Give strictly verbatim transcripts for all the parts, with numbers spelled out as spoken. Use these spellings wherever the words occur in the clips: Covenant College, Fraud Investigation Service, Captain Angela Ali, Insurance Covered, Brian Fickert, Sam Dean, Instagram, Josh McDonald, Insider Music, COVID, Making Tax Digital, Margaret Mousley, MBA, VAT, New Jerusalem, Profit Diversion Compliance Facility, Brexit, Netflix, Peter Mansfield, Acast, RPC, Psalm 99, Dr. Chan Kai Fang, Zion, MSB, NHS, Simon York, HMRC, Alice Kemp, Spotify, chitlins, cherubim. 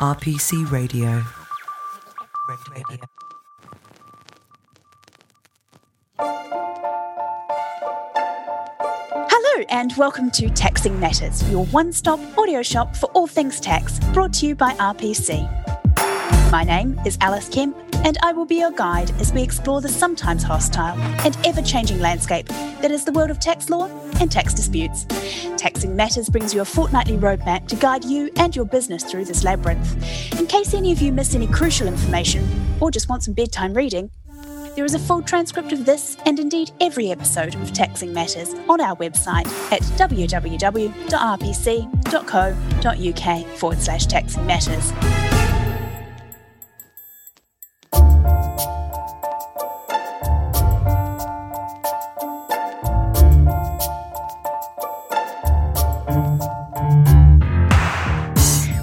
R P C Radio. Radio. Hello and welcome to Taxing Matters, your one-stop audio shop for all things tax, brought to you by R P C. My name is Alice Kemp and I will be your guide as we explore the sometimes hostile and ever-changing landscape that is the world of tax law and tax disputes. Taxing Matters brings you a fortnightly roadmap to guide you and your business through this labyrinth. In case any of you miss any crucial information or just want some bedtime reading, there is a full transcript of this and indeed every episode of Taxing Matters on our website at www.rpc.co.uk forward slash taxing matters.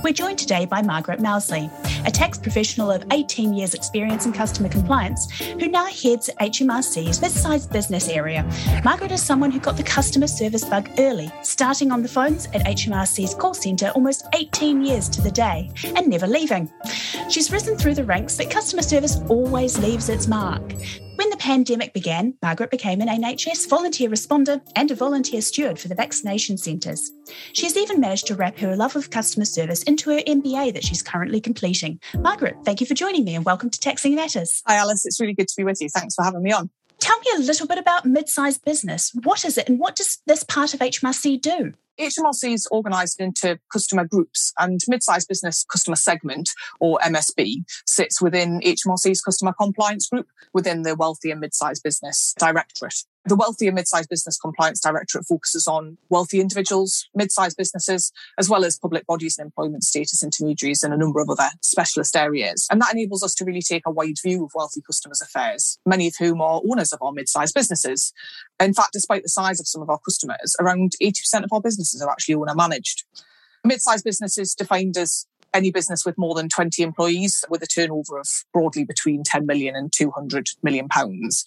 We're joined today by Margaret Mousley, a tax professional of eighteen years experience in customer compliance who now heads H M R C's mid-sized business area. Margaret is someone who got the customer service bug early, starting on the phones at H M R C's call centre almost eighteen years to the day and never leaving. She's risen through the ranks, but customer service always leaves its mark. When the pandemic began, Margaret became an N H S volunteer responder and a volunteer steward for the vaccination centres. She's even managed to wrap her love of customer service into her M B A that she's currently completing. Margaret, thank you for joining me and welcome to Taxing Matters. Hi Alice, it's really good to be with you. Thanks for having me on. Tell me a little bit about mid-sized business. What is it and what does this part of H M R C do? H M R C is organised into customer groups, and mid-sized business customer segment, or M S B, sits within H M R C's customer compliance group within the wealthy and mid-sized business directorate. The Wealthy and Mid-Sized Business Compliance Directorate focuses on wealthy individuals, mid-sized businesses, as well as public bodies and employment status intermediaries and a number of other specialist areas. And that enables us to really take a wide view of wealthy customers' affairs, many of whom are owners of our mid-sized businesses. In fact, despite the size of some of our customers, around eighty percent of our businesses are actually owner-managed. Mid-sized businesses defined as any business with more than twenty employees with a turnover of broadly between ten million pounds and two hundred million pounds.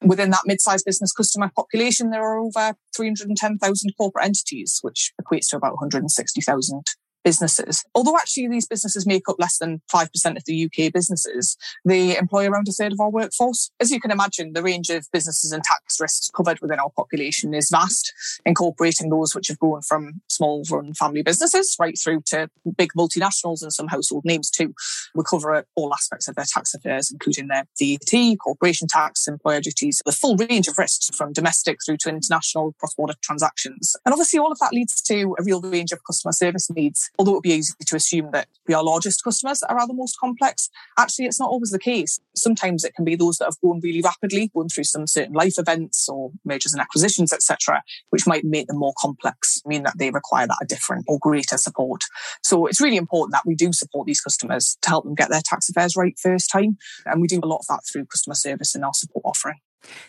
Within that mid-sized business customer population, there are over three hundred ten thousand corporate entities, which equates to about one hundred sixty thousand businesses. Although actually these businesses make up less than five percent of the U K businesses, they employ around a third of our workforce. As you can imagine, the range of businesses and tax risks covered within our population is vast, incorporating those which have grown from small run family businesses right through to big multinationals and some household names too. We cover all aspects of their tax affairs, including their V A T, corporation tax, employer duties, the full range of risks from domestic through to international cross-border transactions. And obviously all of that leads to a real range of customer service needs. Although it would be easy to assume that our largest customers are the most complex, actually it's not always the case. Sometimes it can be those that have grown really rapidly, going through some certain life events or mergers and acquisitions, et cetera, which might make them more complex, meaning that they require that a different or greater support. So it's really important that we do support these customers to help them get their tax affairs right first time. And we do a lot of that through customer service and our support offering.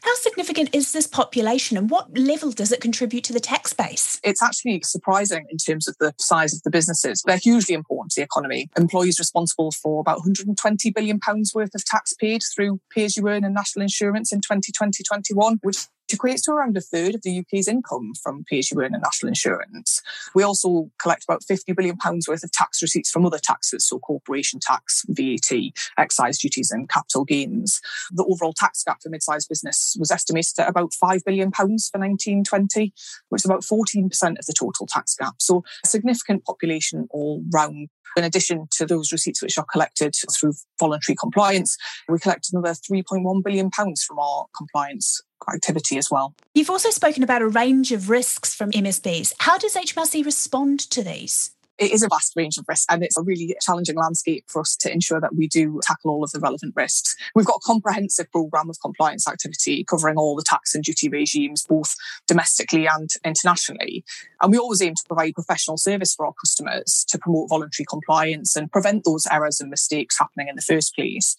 How significant is this population and what level does it contribute to the tax base? It's actually surprising in terms of the size of the businesses. They're hugely important to the economy. Employees responsible for about one hundred twenty billion pounds worth of tax paid through pay-as-you-earn and national insurance in twenty twenty to twenty-one, which equates to around a third of the U K's income from pay-as-you-earn and national insurance. We also collect about fifty billion pounds worth of tax receipts from other taxes, so corporation tax, V A T, excise duties and capital gains. The overall tax gap for mid-sized business was estimated at about five billion pounds for nineteen twenty, which is about fourteen percent of the total tax gap. So a significant population all round. In addition to those receipts which are collected through voluntary compliance, we collect another three point one billion pounds from our compliance activity as well. You've also spoken about a range of risks from M S Bs. How does H M R C respond to these? It is a vast range of risks and it's a really challenging landscape for us to ensure that we do tackle all of the relevant risks. We've got a comprehensive programme of compliance activity covering all the tax and duty regimes, both domestically and internationally. And we always aim to provide professional service for our customers to promote voluntary compliance and prevent those errors and mistakes happening in the first place.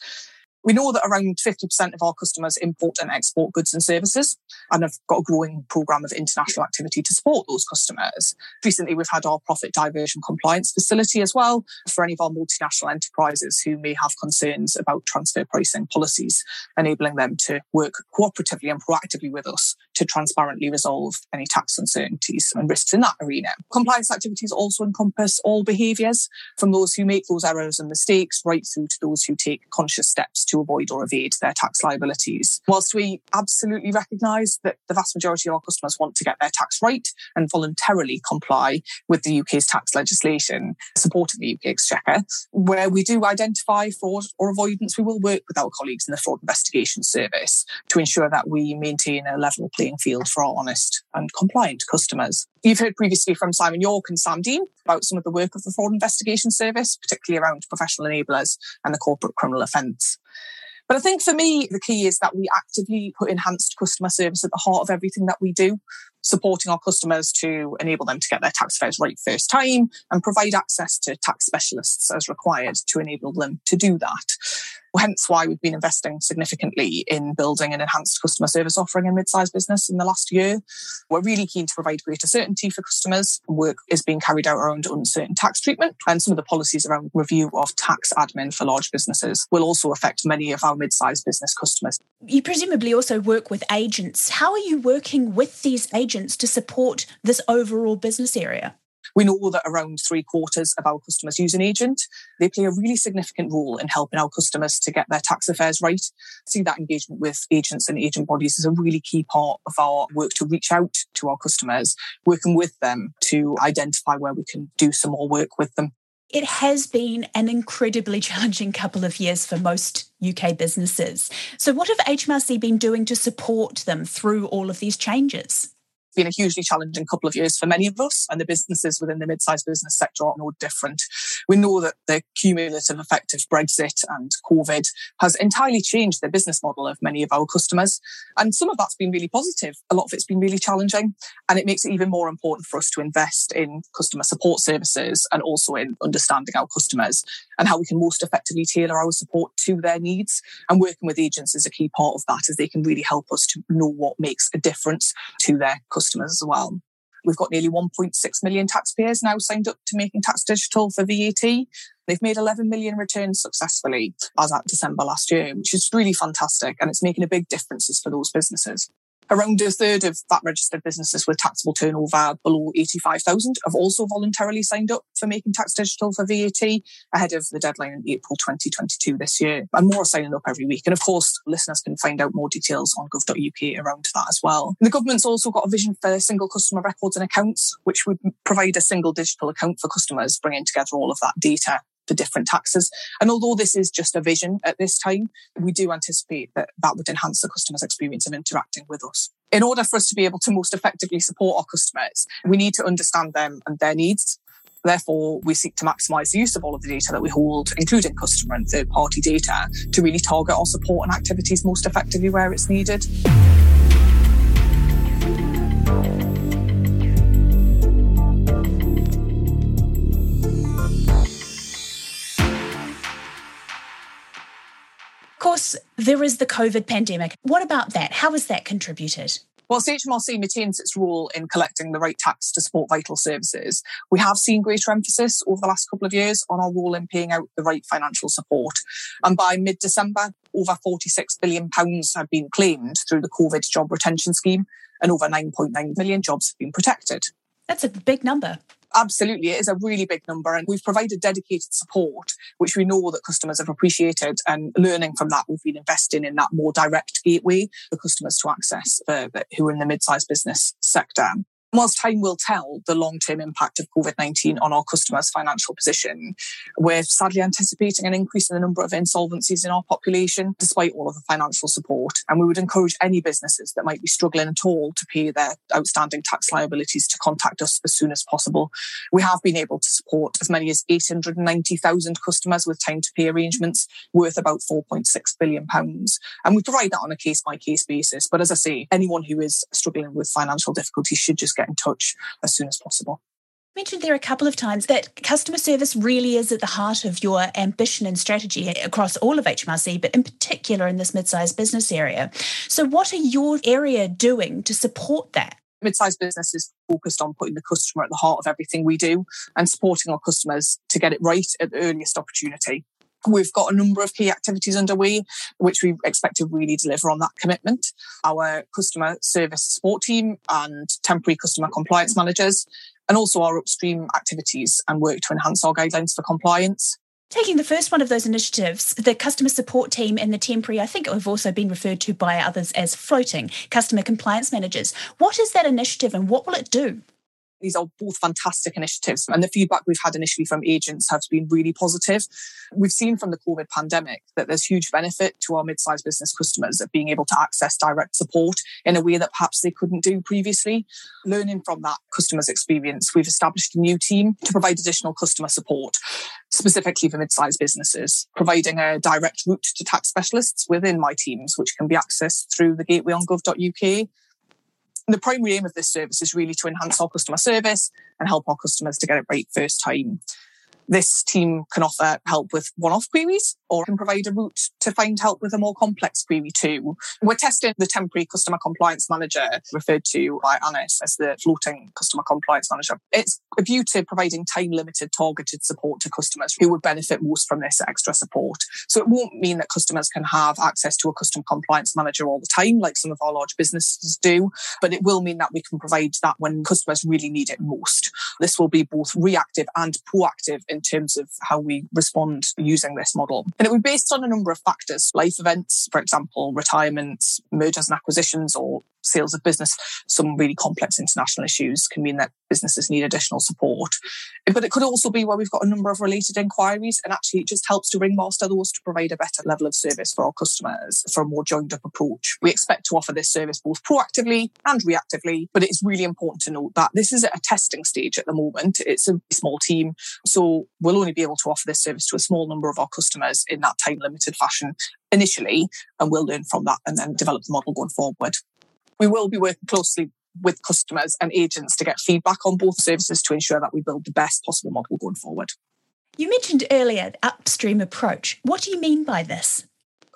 We know that around fifty percent of our customers import and export goods and services and have got a growing programme of international activity to support those customers. Recently, we've had our Profit Diversion Compliance Facility as well for any of our multinational enterprises who may have concerns about transfer pricing policies, enabling them to work cooperatively and proactively with us to transparently resolve any tax uncertainties and risks in that arena. Compliance activities also encompass all behaviours, from those who make those errors and mistakes right through to those who take conscious steps to avoid or evade their tax liabilities. Whilst we absolutely recognise that the vast majority of our customers want to get their tax right and voluntarily comply with the U K's tax legislation supporting the U K Exchequer, where we do identify fraud or avoidance, we will work with our colleagues in the Fraud Investigation Service to ensure that we maintain a level playing field for our honest and compliant customers. You've heard previously from Simon York and Sam Dean about some of the work of the Fraud Investigation Service, particularly around professional enablers and the corporate criminal offence. But I think for me, the key is that we actively put enhanced customer service at the heart of everything that we do, supporting our customers to enable them to get their tax affairs right first time and provide access to tax specialists as required to enable them to do that. Hence why we've been investing significantly in building an enhanced customer service offering in mid-sized business in the last year. We're really keen to provide greater certainty for customers. Work is being carried out around uncertain tax treatment, and some of the policies around review of tax admin for large businesses will also affect many of our mid-sized business customers. You presumably also work with agents. How are you working with these agents to support this overall business area? We know that around three quarters of our customers use an agent. They play a really significant role in helping our customers to get their tax affairs right. See, that engagement with agents and agent bodies is a really key part of our work to reach out to our customers, working with them to identify where we can do some more work with them. It has been an incredibly challenging couple of years for most U K businesses. So what have H M R C been doing to support them through all of these changes? It's been a hugely challenging couple of years for many of us, and the businesses within the mid-sized business sector are no different. We know that the cumulative effect of Brexit and COVID has entirely changed the business model of many of our customers, and some of that's been really positive. A lot of it's been really challenging, and it makes it even more important for us to invest in customer support services and also in understanding our customers and how we can most effectively tailor our support to their needs. And working with agents is a key part of that, as they can really help us to know what makes a difference to their customers. customers as well. We've got nearly one point six million taxpayers now signed up to Making Tax Digital for V A T. They've made eleven million returns successfully as at December last year, which is really fantastic, and it's making a big difference for those businesses. Around a third of V A T-registered businesses with taxable turnover below eighty-five thousand have also voluntarily signed up for Making Tax Digital for V A T ahead of the deadline in April twenty twenty-two this year. And more are signing up every week. And of course, listeners can find out more details on gov dot U K around that as well. And the government's also got a vision for single customer records and accounts, which would provide a single digital account for customers, bringing together all of that data for different taxes. And although this is just a vision at this time, we do anticipate that that would enhance the customer's experience of interacting with us. In order for us to be able to most effectively support our customers, we need to understand them and their needs. Therefore, we seek to maximise the use of all of the data that we hold, including customer and third-party data, to really target our support and activities most effectively where it's needed. Of course, there is the COVID pandemic. What about that? How has that contributed? Whilst H M R C maintains its role in collecting the right tax to support vital services, we have seen greater emphasis over the last couple of years on our role in paying out the right financial support. And by mid-December, over forty-six billion pounds have been claimed through the COVID job retention scheme, and over nine point nine million jobs have been protected. That's a big number. Absolutely, it is a really big number, and we've provided dedicated support, which we know that customers have appreciated, and learning from that, we've been investing in that more direct gateway for customers to access uh, who are in the mid-sized business sector. Whilst time will tell the long-term impact of COVID nineteen on our customers' financial position, we're sadly anticipating an increase in the number of insolvencies in our population, despite all of the financial support. And we would encourage any businesses that might be struggling at all to pay their outstanding tax liabilities to contact us as soon as possible. We have been able to support as many as eight hundred ninety thousand customers with time-to-pay arrangements worth about four point six billion pounds. And we provide that on a case-by-case basis. But as I say, anyone who is struggling with financial difficulties should just get in touch as soon as possible. You mentioned there a couple of times that customer service really is at the heart of your ambition and strategy across all of H M R C, but in particular in this mid-sized business area. So what are your area doing to support that? Mid-sized business is focused on putting the customer at the heart of everything we do and supporting our customers to get it right at the earliest opportunity. We've got a number of key activities underway, which we expect to really deliver on that commitment. Our customer service support team and temporary customer compliance managers, and also our upstream activities and work to enhance our guidelines for compliance. Taking the first one of those initiatives, the customer support team and the temporary, I think have also been referred to by others as floating customer compliance managers. What is that initiative and what will it do? These are both fantastic initiatives, and the feedback we've had initially from agents has been really positive. We've seen from the COVID pandemic that there's huge benefit to our mid-sized business customers of being able to access direct support in a way that perhaps they couldn't do previously. Learning from that customer's experience, we've established a new team to provide additional customer support, specifically for mid-sized businesses, providing a direct route to tax specialists within my teams, which can be accessed through the gateway on gov dot U K. The primary aim of this service is really to enhance our customer service and help our customers to get it right first time. This team can offer help with one-off queries or can provide a route to find help with a more complex query too. We're testing the temporary customer compliance manager, referred to by Alice as the floating customer compliance manager. It's a view to providing time-limited targeted support to customers who would benefit most from this extra support. So it won't mean that customers can have access to a customer compliance manager all the time, like some of our large businesses do, but it will mean that we can provide that when customers really need it most. This will be both reactive and proactive in terms of how we respond using this model. And it will be based on a number of factors, life events, for example, retirements, mergers and acquisitions, or sales of business. Some really complex international issues can mean that businesses need additional support. But it could also be where we've got a number of related inquiries, and actually it just helps to ringmaster those to provide a better level of service for our customers for a more joined-up approach. We expect to offer this service both proactively and reactively, but it's really important to note that this is at a testing stage at the moment. It's a small team, so we'll only be able to offer this service to a small number of our customers in that time-limited fashion initially, and we'll learn from that and then develop the model going forward. We will be working closely with customers and agents to get feedback on both services to ensure that we build the best possible model going forward. You mentioned earlier the upstream approach. What do you mean by this?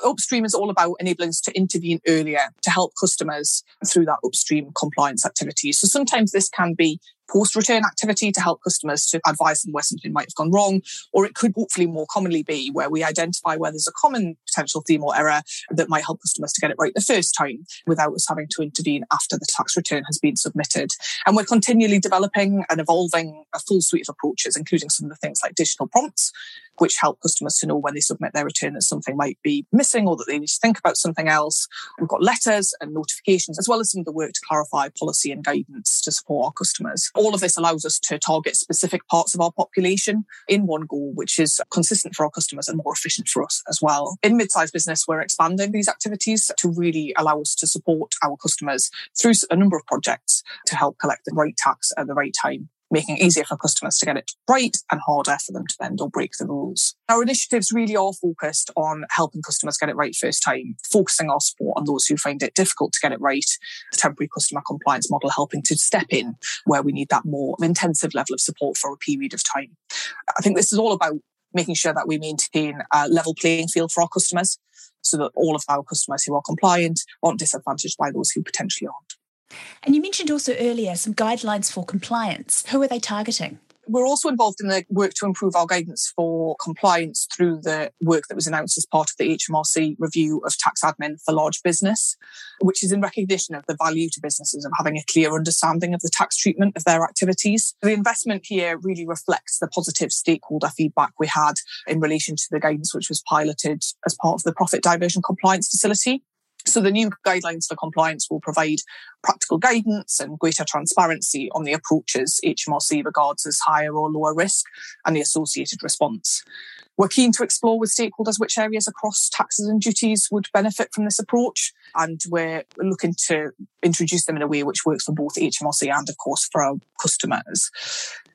Upstream is all about enabling us to intervene earlier to help customers through that upstream compliance activity. So sometimes this can be post-return activity to help customers to advise them where something might have gone wrong, or it could hopefully more commonly be where we identify where there's a common potential theme or error that might help customers to get it right the first time without us having to intervene after the tax return has been submitted. And we're continually developing and evolving a full suite of approaches, including some of the things like digital prompts, which help customers to know when they submit their return that something might be missing or that they need to think about something else. We've got letters and notifications, as well as some of the work to clarify policy and guidance to support our customers. All of this allows us to target specific parts of our population in one goal, which is consistent for our customers and more efficient for us as well. In mid-sized business, we're expanding these activities to really allow us to support our customers through a number of projects to help collect the right tax at the right time, making it easier for customers to get it right and harder for them to bend or break the rules. Our initiatives really are focused on helping customers get it right first time, focusing our support on those who find it difficult to get it right, the temporary customer compliance model helping to step in where we need that more intensive level of support for a period of time. I think this is all about making sure that we maintain a level playing field for our customers so that all of our customers who are compliant aren't disadvantaged by those who potentially aren't. And you mentioned also earlier some guidelines for compliance. Who are they targeting? We're also involved in the work to improve our guidance for compliance through the work that was announced as part of the H M R C review of tax admin for large business, which is in recognition of the value to businesses of having a clear understanding of the tax treatment of their activities. The investment here really reflects the positive stakeholder feedback we had in relation to the guidance which was piloted as part of the Profit Diversion Compliance Facility. So the new guidelines for compliance will provide practical guidance and greater transparency on the approaches H M R C regards as higher or lower risk and the associated response. We're keen to explore with stakeholders which areas across taxes and duties would benefit from this approach, and we're looking to introduce them in a way which works for both H M R C and, of course, for our customers.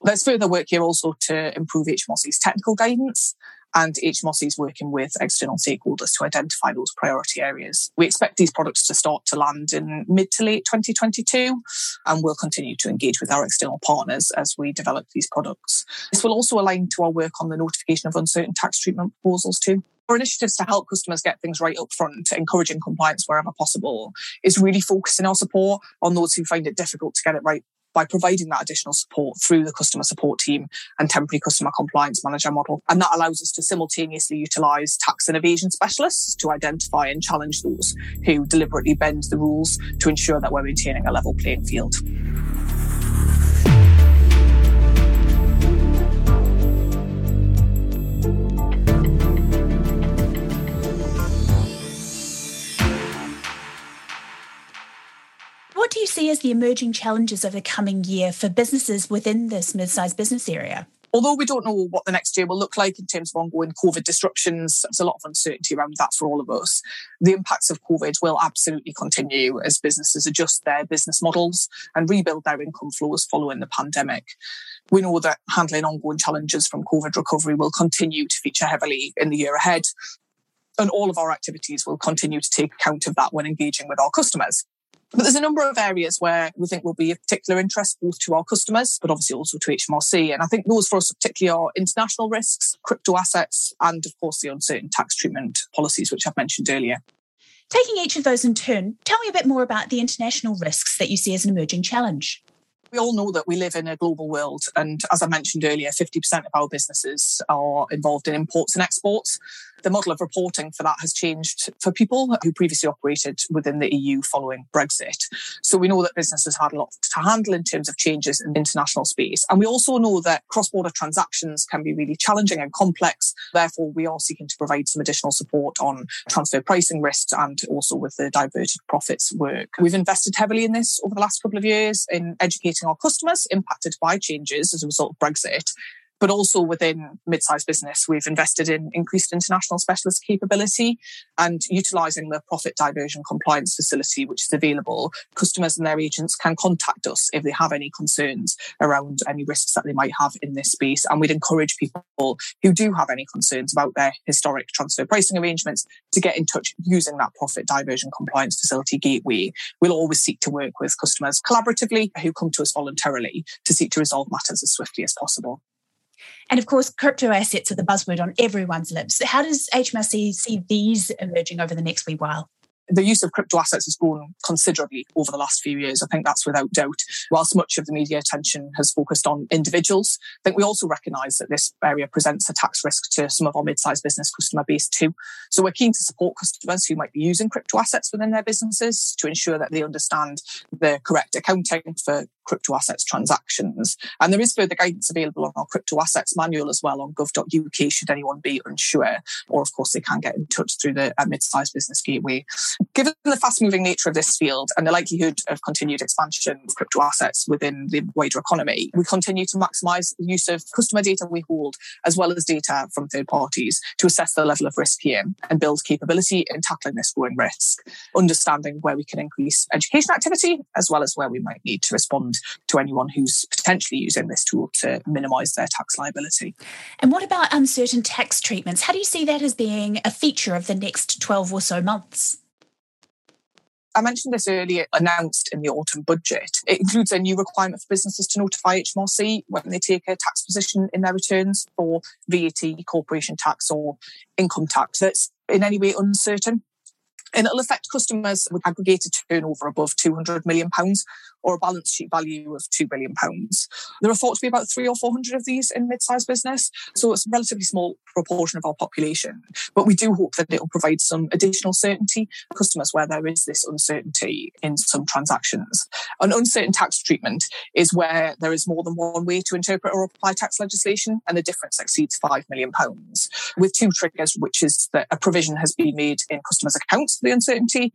There's further work here also to improve H M R C's technical guidance, and H M R C is working with external stakeholders to identify those priority areas. We expect these products to start to land in mid to late twenty twenty-two, and we'll continue to engage with our external partners as we develop these products. This will also align to our work on the notification of uncertain tax treatment proposals too. Our initiatives to help customers get things right up front, encouraging compliance wherever possible, is really focusing our support on those who find it difficult to get it right by providing that additional support through the customer support team and temporary customer compliance manager model. And that allows us to simultaneously utilise tax and evasion specialists to identify and challenge those who deliberately bend the rules to ensure that we're maintaining a level playing field. What do you see as the emerging challenges of the coming year for businesses within this mid-sized business area? Although we don't know what the next year will look like in terms of ongoing COVID disruptions, there's a lot of uncertainty around that for all of us. The impacts of COVID will absolutely continue as businesses adjust their business models and rebuild their income flows following the pandemic. We know that handling ongoing challenges from COVID recovery will continue to feature heavily in the year ahead, and all of our activities will continue to take account of that when engaging with our customers. But there's a number of areas where we think will be of particular interest both to our customers, but obviously also to H M R C. And I think those for us particularly are international risks, crypto assets, and of course the uncertain tax treatment policies, which I've mentioned earlier. Taking each of those in turn, tell me a bit more about the international risks that you see as an emerging challenge. We all know that we live in a global world. And as I mentioned earlier, fifty percent of our businesses are involved in imports and exports. The model of reporting for that has changed for people who previously operated within the E U following Brexit. So we know that businesses had a lot to handle in terms of changes in the international space. And we also know that cross-border transactions can be really challenging and complex. Therefore, we are seeking to provide some additional support on transfer pricing risks and also with the diverted profits work. We've invested heavily in this over the last couple of years in educating our customers impacted by changes as a result of Brexit. But also within mid-sized business, we've invested in increased international specialist capability and utilising the Profit Diversion Compliance Facility, which is available. Customers and their agents can contact us if they have any concerns around any risks that they might have in this space. And we'd encourage people who do have any concerns about their historic transfer pricing arrangements to get in touch using that Profit Diversion Compliance Facility gateway. We'll always seek to work with customers collaboratively who come to us voluntarily to seek to resolve matters as swiftly as possible. And of course, crypto assets are the buzzword on everyone's lips. How does H M R C see these emerging over the next wee while? The use of crypto assets has grown considerably over the last few years. I think that's without doubt. Whilst much of the media attention has focused on individuals, I think we also recognise that this area presents a tax risk to some of our mid-sized business customer base too. So we're keen to support customers who might be using crypto assets within their businesses to ensure that they understand the correct accounting for crypto assets transactions. And there is further guidance available on our crypto assets manual as well on gov dot U K should anyone be unsure. Or of course, they can get in touch through the mid-sized business gateway. Given the fast-moving nature of this field and the likelihood of continued expansion of crypto assets within the wider economy, we continue to maximise the use of customer data we hold, as well as data from third parties, to assess the level of risk here and build capability in tackling this growing risk, understanding where we can increase education activity, as well as where we might need to respond to anyone who's potentially using this tool to minimise their tax liability. And what about uncertain tax treatments? How do you see that as being a feature of the next twelve or so months? I mentioned this earlier, announced in the autumn budget. It includes a new requirement for businesses to notify H M R C when they take a tax position in their returns for V A T, corporation tax or income tax that's in any way uncertain. And it'll affect customers with aggregated turnover above two hundred million pounds or a balance sheet value of two billion pounds. There are thought to be about three or four hundred of these in mid-sized business, so it's a relatively small proportion of our population. But we do hope that it will provide some additional certainty for customers where there is this uncertainty in some transactions. An uncertain tax treatment is where there is more than one way to interpret or apply tax legislation and the difference exceeds five million pounds, with two triggers, which is that a provision has been made in customers' accounts for the uncertainty,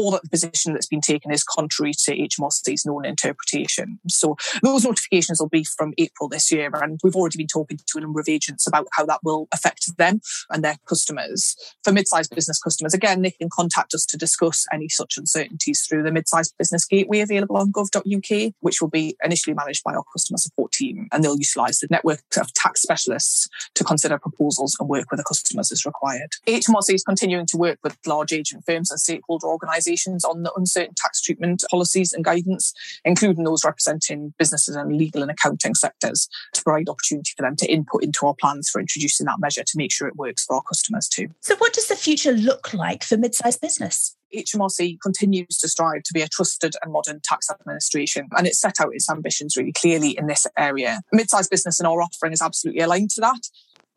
or that the position that's been taken is contrary to H M R C's known interpretation. So those notifications will be from April this year, and we've already been talking to a number of agents about how that will affect them and their customers. For mid-sized business customers, again, they can contact us to discuss any such uncertainties through the mid-sized business gateway available on gov dot U K, which will be initially managed by our customer support team, and they'll utilise the network of tax specialists to consider proposals and work with the customers as required. H M R C is continuing to work with large agent firms and stakeholder organisations on the uncertain tax treatment policies and guidance, including those representing businesses and legal and accounting sectors, to provide opportunity for them to input into our plans for introducing that measure to make sure it works for our customers too. So what does the future look like for mid-sized business? H M R C continues to strive to be a trusted and modern tax administration, and it's set out its ambitions really clearly in this area. Mid-sized business in our offering is absolutely aligned to that,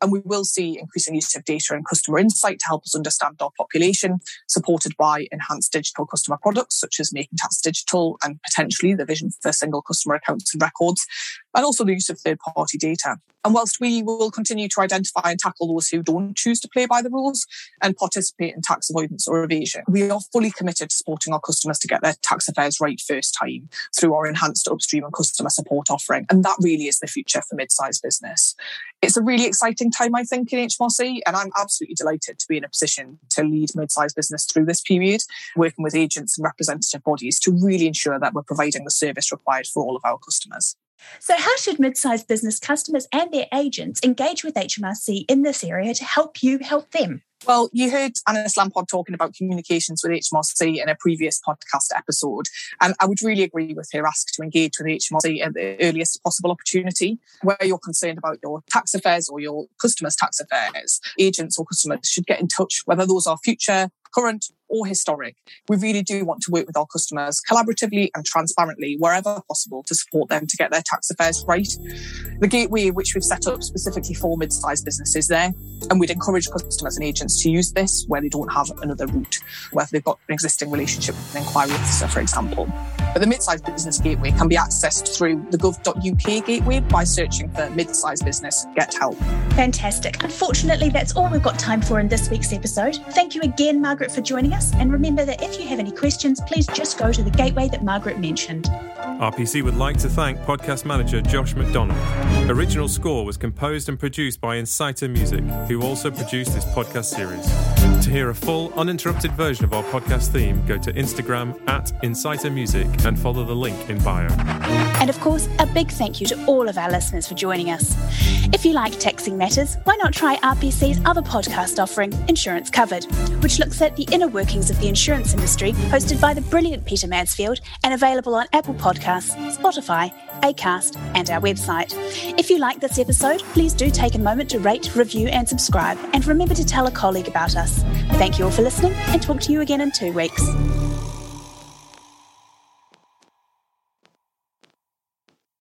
and we will see increasing use of data and customer insight to help us understand our population, supported by enhanced digital customer products such as Making Tax Digital and potentially the vision for single customer accounts and records, and also the use of third-party data. And whilst we will continue to identify and tackle those who don't choose to play by the rules and participate in tax avoidance or evasion, we are fully committed to supporting our customers to get their tax affairs right first time through our enhanced upstream and customer support offering. And that really is the future for mid-sized business. It's a really exciting time, I think, in H M R C, and I'm absolutely delighted to be in a position to lead mid-sized business through this period, working with agents and representative bodies to really ensure that we're providing the service required for all of our customers. So how should mid-sized business customers and their agents engage with H M R C in this area to help you help them? Well, you heard Alice Lampard talking about communications with H M R C in a previous podcast episode, and I would really agree with her ask to engage with H M R C at the earliest possible opportunity. Where you're concerned about your tax affairs or your customers' tax affairs, agents or customers should get in touch, whether those are future, current or historic. We really do want to work with our customers collaboratively and transparently wherever possible to support them to get their tax affairs right. The gateway, which we've set up specifically for mid-sized businesses there, and we'd encourage customers and agents to use this where they don't have another route, whether they've got an existing relationship with an inquiry officer, for example. But the mid-sized business gateway can be accessed through the gov dot U K gateway by searching for mid-sized business get help. Fantastic. Unfortunately, that's all we've got time for in this week's episode. Thank you again, Margaret, for joining us. And remember that if you have any questions, please just go to the gateway that Margaret mentioned. R P C would like to thank podcast manager Josh McDonald. Original score was composed and produced by Insider Music, who also produced this podcast series. To hear a full, uninterrupted version of our podcast theme, go to Instagram at Insider Music and follow the link in bio. And of course, a big thank you to all of our listeners for joining us. If you like taxing matters, why not try R P C's other podcast offering, Insurance Covered, which looks at the inner workings of the insurance industry, hosted by the brilliant Peter Mansfield and available on Apple Podcasts, Spotify, Acast and our website. If you like this episode, please do take a moment to rate, review and subscribe, and remember to tell a colleague about us. Thank you all for listening, and talk to you again in two weeks.